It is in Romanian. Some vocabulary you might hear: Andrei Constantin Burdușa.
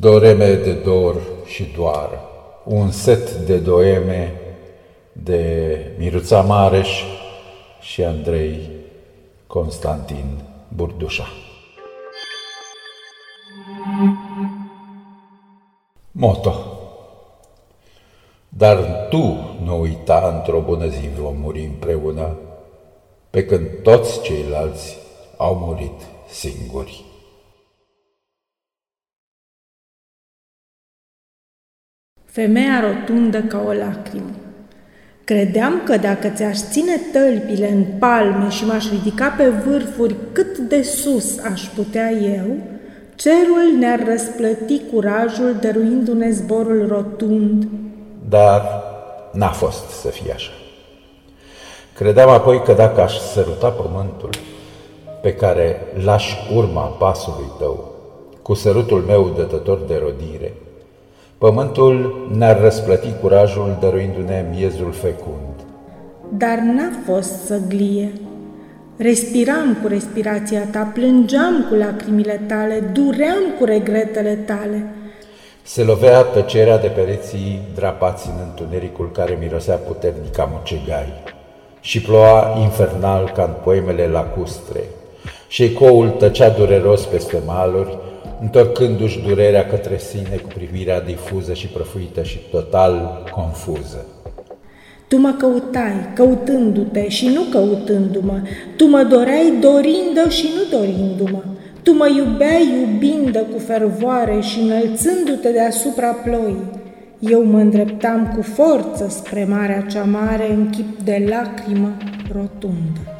doreme de dor și doar, un set de doeme de Miruță Mareș și Andrei Constantin Burdușa. Moto. Dar tu nu uita, într-o bună zi vom muri împreună, pe când toți ceilalți au murit singuri. Femeia rotundă ca o lacrimă. Credeam că dacă ți-aș ține tălpile în palme și m-aș ridica pe vârfuri cât de sus aș putea eu, cerul ne-ar răsplăti curajul dăruindu-ne zborul rotund. Dar n-a fost să fie așa. Credeam apoi că dacă aș săruta pământul pe care lași urma pasului tău, cu sărutul meu dătător de rodire, pământul ne-ar răsplăti curajul dăruindu-ne miezul fecund. Dar n-a fost săglie. Respiram cu respirația ta, plângeam cu lacrimile tale, duream cu regretele tale. Se lovea tăcerea de pereții drapați în întunericul care mirosea puternic ca mucegai și ploua infernal ca în poemele lacustre și ecoul tăcea dureros peste maluri, întorcându-și durerea către sine cu privirea difuză și prăfuită și total confuză. Tu mă căutai, căutându-te și nu căutându-mă. Tu mă doreai dorindă și nu dorindu-mă. Tu mă iubeai iubindă cu fervoare și înălțându-te deasupra ploii. Eu mă îndreptam cu forță spre marea cea mare în chip de lacrimă rotundă.